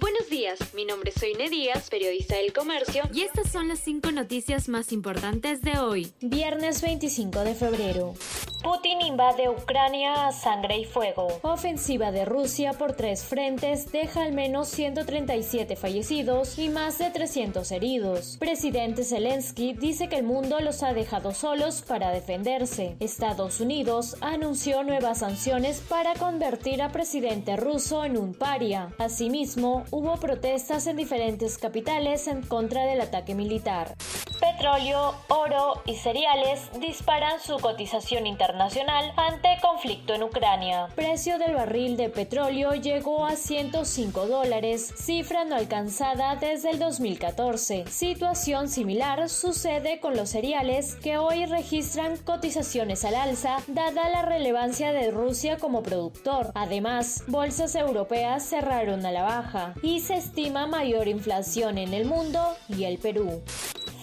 Buenos días, mi nombre es Soyne Díaz, periodista del Comercio, y estas son las 5 noticias más importantes de hoy, viernes 25 de febrero. Putin invade Ucrania a sangre y fuego. Ofensiva de Rusia por 3 frentes deja al menos 137 fallecidos y más de 300 heridos. Presidente Zelensky dice que el mundo los ha dejado solos para defenderse. Estados Unidos anunció nuevas sanciones para convertir a presidente ruso en un paria. Asimismo, hubo protestas en diferentes capitales en contra del ataque militar. Petróleo, oro y cereales disparan su cotización internacional ante conflicto en Ucrania. Precio del barril de petróleo llegó a $105, cifra no alcanzada desde el 2014. Situación similar sucede con los cereales, que hoy registran cotizaciones al alza, dada la relevancia de Rusia como productor. Además, bolsas europeas cerraron a la baja y se estima mayor inflación en el mundo y el Perú.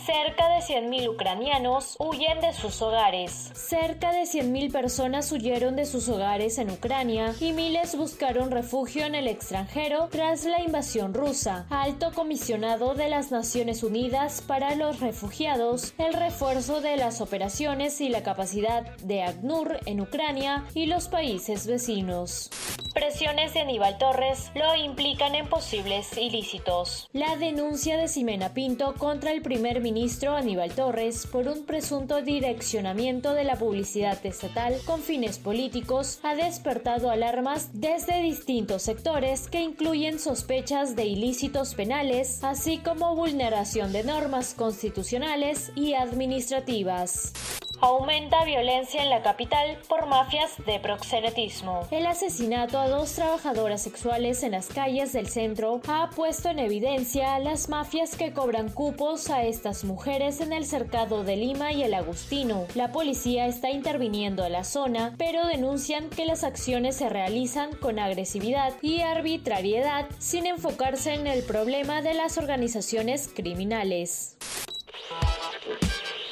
Cerca de 100.000 ucranianos huyen de sus hogares. Cerca de 100.000 personas huyeron de sus hogares en Ucrania y miles buscaron refugio en el extranjero tras la invasión rusa. Alto comisionado de las Naciones Unidas para los Refugiados, el refuerzo de las operaciones y la capacidad de ACNUR en Ucrania y los países vecinos. Presiones de Aníbal Torres lo implican en posibles ilícitos. La denuncia de Ximena Pinto contra el primer ministro Aníbal Torres por un presunto direccionamiento de la publicidad estatal con fines políticos ha despertado alarmas desde distintos sectores que incluyen sospechas de ilícitos penales, así como vulneración de normas constitucionales y administrativas. Aumenta violencia en la capital por mafias de proxenetismo. El asesinato a 2 trabajadoras sexuales en las calles del centro ha puesto en evidencia las mafias que cobran cupos a estas mujeres en el cercado de Lima y el Agustino. La policía está interviniendo a la zona, pero denuncian que las acciones se realizan con agresividad y arbitrariedad, sin enfocarse en el problema de las organizaciones criminales.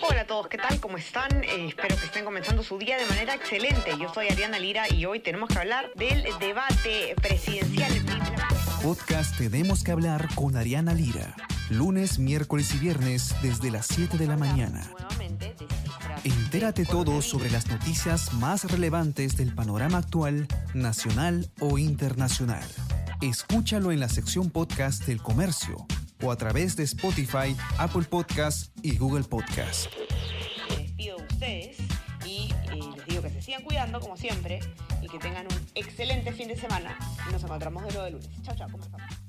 Hola a todos, ¿qué tal? ¿Cómo están? Espero que estén comenzando su día de manera excelente. Yo soy Ariana Lira y hoy tenemos que hablar del debate presidencial. Podcast Tenemos que hablar con Ariana Lira. Lunes, miércoles y viernes desde las 7 de la mañana. Entérate todo sobre las noticias más relevantes del panorama actual, nacional o internacional. Escúchalo en la sección podcast del Comercio o a través de Spotify, Apple Podcasts y Google Podcasts. Me despido de ustedes y les digo que se sigan cuidando como siempre y que tengan un excelente fin de semana. Nos encontramos de nuevo el lunes. Chao, chao, ¿cómo están?